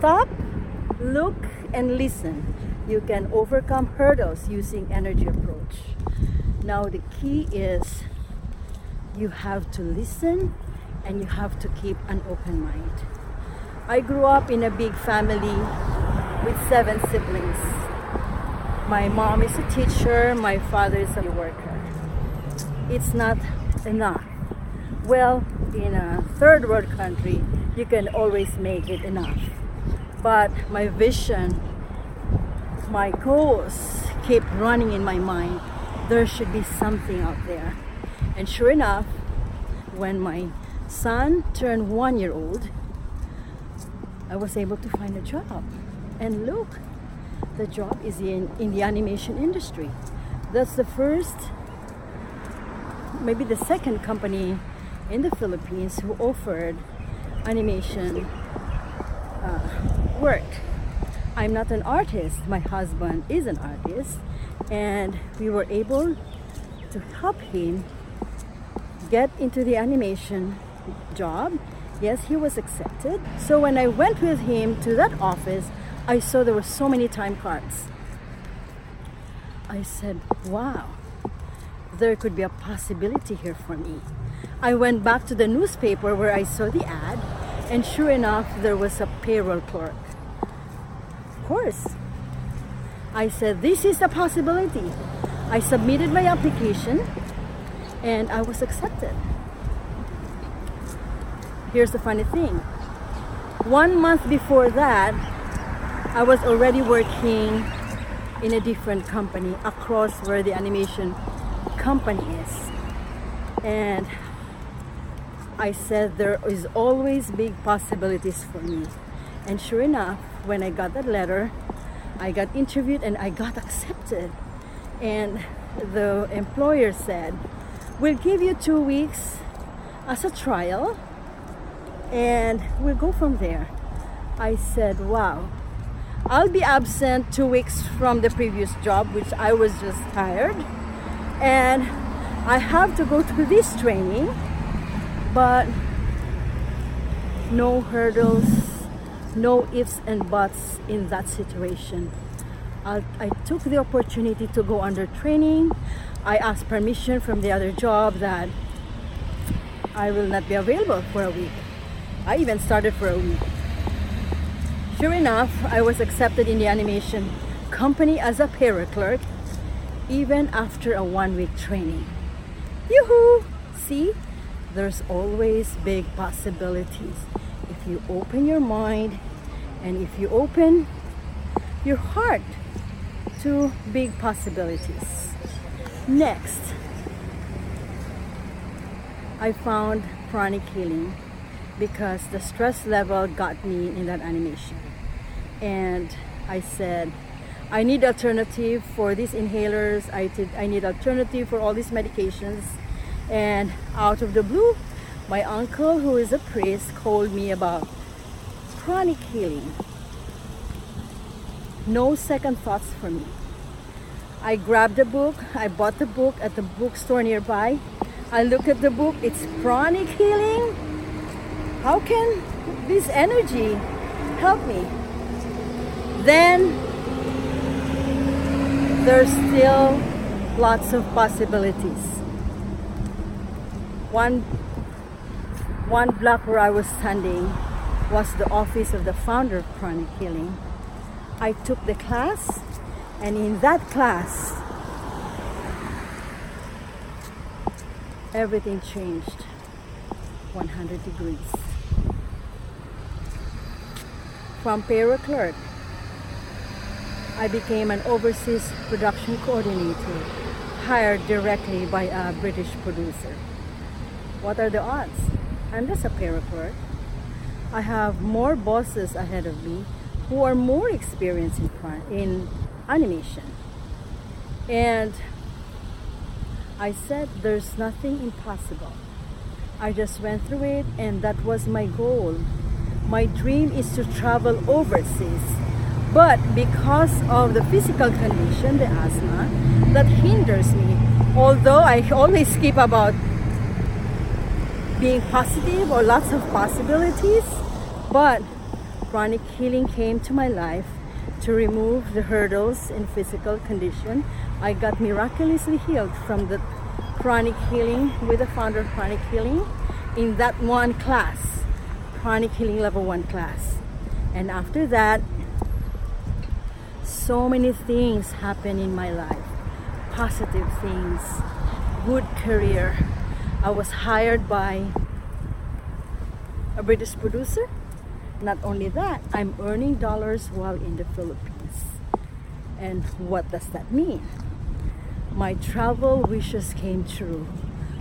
stop, look, and listen. You can overcome hurdles using energy approach. Now the key is you have to listen and you have to keep an open mind. I grew up in a big family with 7 siblings. My mom is a teacher, my father is a worker. It's not enough. Well, in a third world country, you can always make it enough. But my vision, my goals keep running in my mind. There should be something out there. And sure enough, when my son turned 1-year-old, I was able to find a job. And look, the job is in the animation industry. That's the first, maybe the second company in the Philippines who offered animation work. I'm not an artist, my husband is an artist, and we were able to help him get into the animation job. Yes, he was accepted. So when I went with him to that office, I saw there were so many time cards. I said, wow, there could be a possibility here for me. I went back to the newspaper where I saw the ad, and sure enough, there was a payroll clerk. Of course. I said, this is a possibility. I submitted my application and I was accepted. Here's the funny thing. 1 month before that, I was already working in a different company across where the animation company is. And I said, there is always big possibilities for me. And sure enough, when I got that letter, I got interviewed and I got accepted. And the employer said, we'll give you 2 weeks as a trial and we'll go from there. I said, wow, I'll be absent 2 weeks from the previous job, which I was just hired, and I have to go through this training, but no hurdles, no ifs and buts in that situation. I took the opportunity to go under training. I asked permission from the other job that I will not be available for a week. I even started for a week. Sure enough, I was accepted in the animation company as a payroll clerk, even after a 1-week training. Yoo-hoo! See, there's always big possibilities. If you open your mind and if you open your heart to big possibilities. Next, I found Pranic Healing because the stress level got me in that animation. And I said, I need alternative for these inhalers. I need alternative for all these medications. And out of the blue, my uncle, who is a priest, called me about Pranic Healing. No second thoughts for me. I grabbed the book, I bought the book at the bookstore nearby. I looked at the book, it's Pranic Healing. How can this energy help me? Then there's still lots of possibilities. One block where I was standing was the office of the founder of Pranic Healing. I took the class, and in that class, everything changed 100 degrees. From payroll clerk, I became an overseas production coordinator, hired directly by a British producer. What are the odds? I'm just a payroll clerk. I have more bosses ahead of me who are more experienced in animation. And I said, there's nothing impossible. I just went through it, and that was my goal. My dream is to travel overseas, but because of the physical condition, the asthma, that hinders me. Although I always keep about being positive or lots of possibilities, but Pranic Healing came to my life to remove the hurdles in physical condition. I got miraculously healed from the Pranic Healing with the founder of Pranic Healing in that one class, Pranic Healing Level 1 class. And after that, so many things happened in my life. Positive things, good career. I was hired by a British producer. Not only that, I'm earning dollars while in the Philippines. And what does that mean? My travel wishes came true.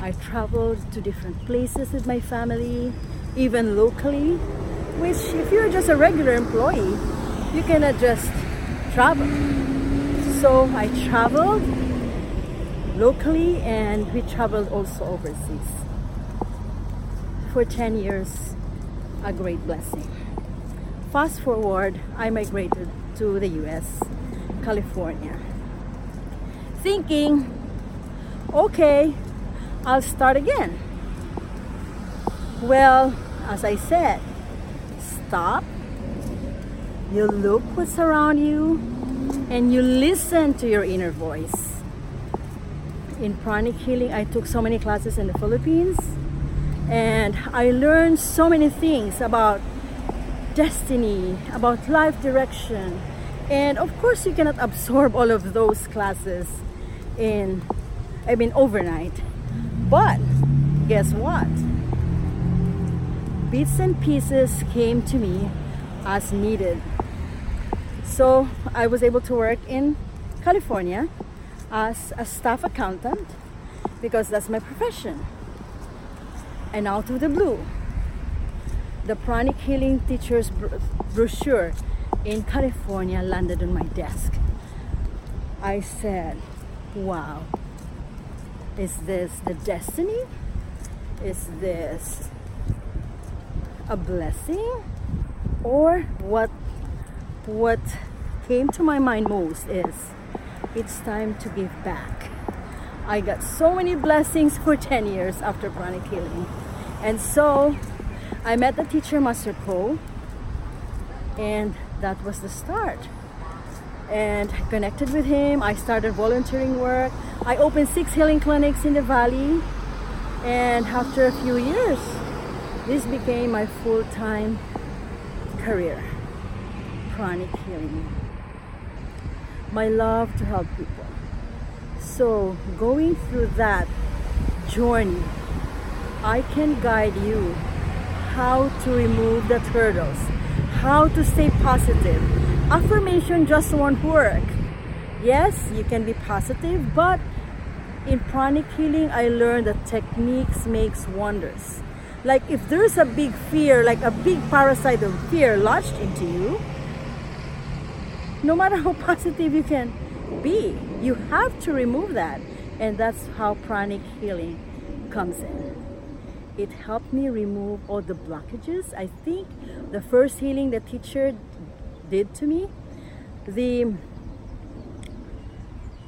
I traveled to different places with my family, even locally, which if you're just a regular employee, you cannot just travel. So I traveled locally and we traveled also overseas. For 10 years, a great blessing. Fast forward, I migrated to the US, California, thinking, okay, I'll start again. Well, as I said, stop. You look what's around you and you listen to your inner voice. In Pranic Healing, I took so many classes in the Philippines and I learned so many things about destiny, about life direction. And of course, you cannot absorb all of those classes overnight. But guess what? Bits and pieces came to me as needed. So I was able to work in California as a staff accountant because that's my profession. And out of the blue, the Pranic Healing Teacher's brochure in California landed on my desk. I said, wow, is this the destiny? Is this a blessing? Or what came to my mind most is, it's time to give back. I got so many blessings for 10 years after Pranic Healing. And so I met the teacher, Master Po, and that was the start. And I connected with him. I started volunteering work. I opened 6 healing clinics in the valley. And after a few years, this became my full-time career, Pranic Healing. My love to help people. So going through that journey, I can guide you how to remove the hurdles, how to stay positive. Affirmation just won't work. Yes, you can be positive, but in Pranic Healing, I learned that techniques makes wonders. Like if there's a big fear, like a big parasite of fear lodged into you, no matter how positive you can be, you have to remove that. And that's how Pranic Healing comes in. It helped me remove all the blockages. I think the first healing the teacher did to me, the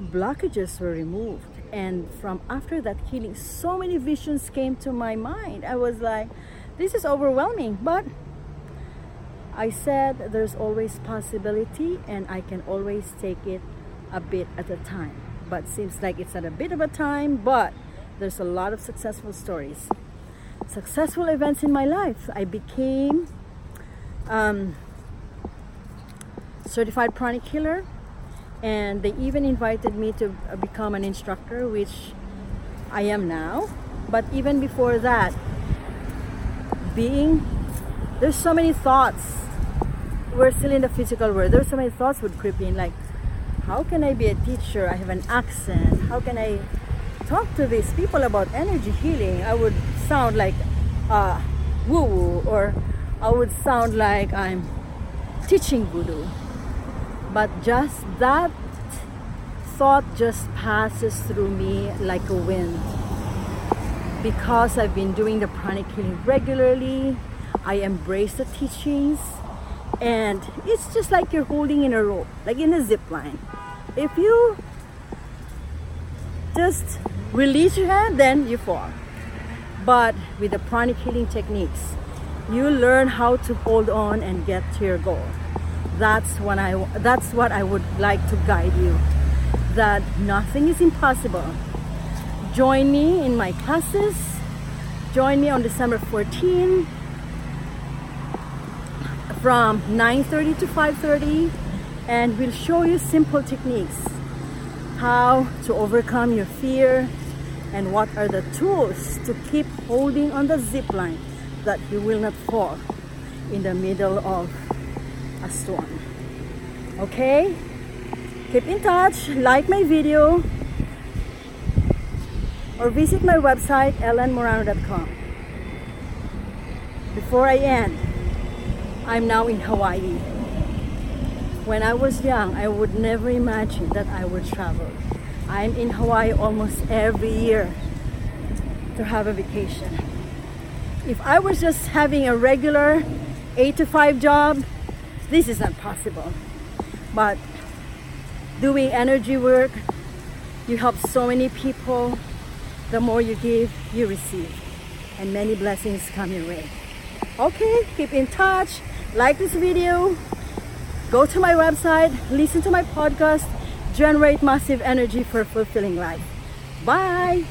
blockages were removed. And from after that healing, so many visions came to my mind. I was like, this is overwhelming, but I said there's always possibility and I can always take it a bit at a time. But seems like it's at a bit of a time, but there's a lot of successful stories, successful events in my life. I became certified pranic healer, and they even invited me to become an instructor, which I am now. But even before that, there's so many thoughts. We're still in the physical world. There's so many thoughts would creep in, like, how can I be a teacher? I have an accent. How can I talk to these people about energy healing? I would sound like woo-woo, or I would sound like I'm teaching voodoo. But just that thought just passes through me like a wind. Because I've been doing the pranic healing regularly, I embrace the teachings, and it's just like you're holding in a rope, like in a zip line. If you just release your hand, then you fall. But with the pranic healing techniques, you learn how to hold on and get to your goal. That's what I would like to guide you, that nothing is impossible. Join me in my classes. Join me on December 14 from 9:30 to 5:30, and we'll show you simple techniques how to overcome your fear and what are the tools to keep holding on the zip line that you will not fall in the middle of a storm. Okay? Keep in touch, like my video, or visit my website ellenmorano.com. Before I end, I'm now in Hawaii. When I was young, I would never imagine that I would travel. I'm in Hawaii almost every year to have a vacation. If I was just having a regular 8-to-5 job, this is not possible. But doing energy work, you help so many people. The more you give, you receive. And many blessings come your way. Okay, keep in touch. Like this video. Go to my website, listen to my podcast, generate massive energy for fulfilling life. Bye!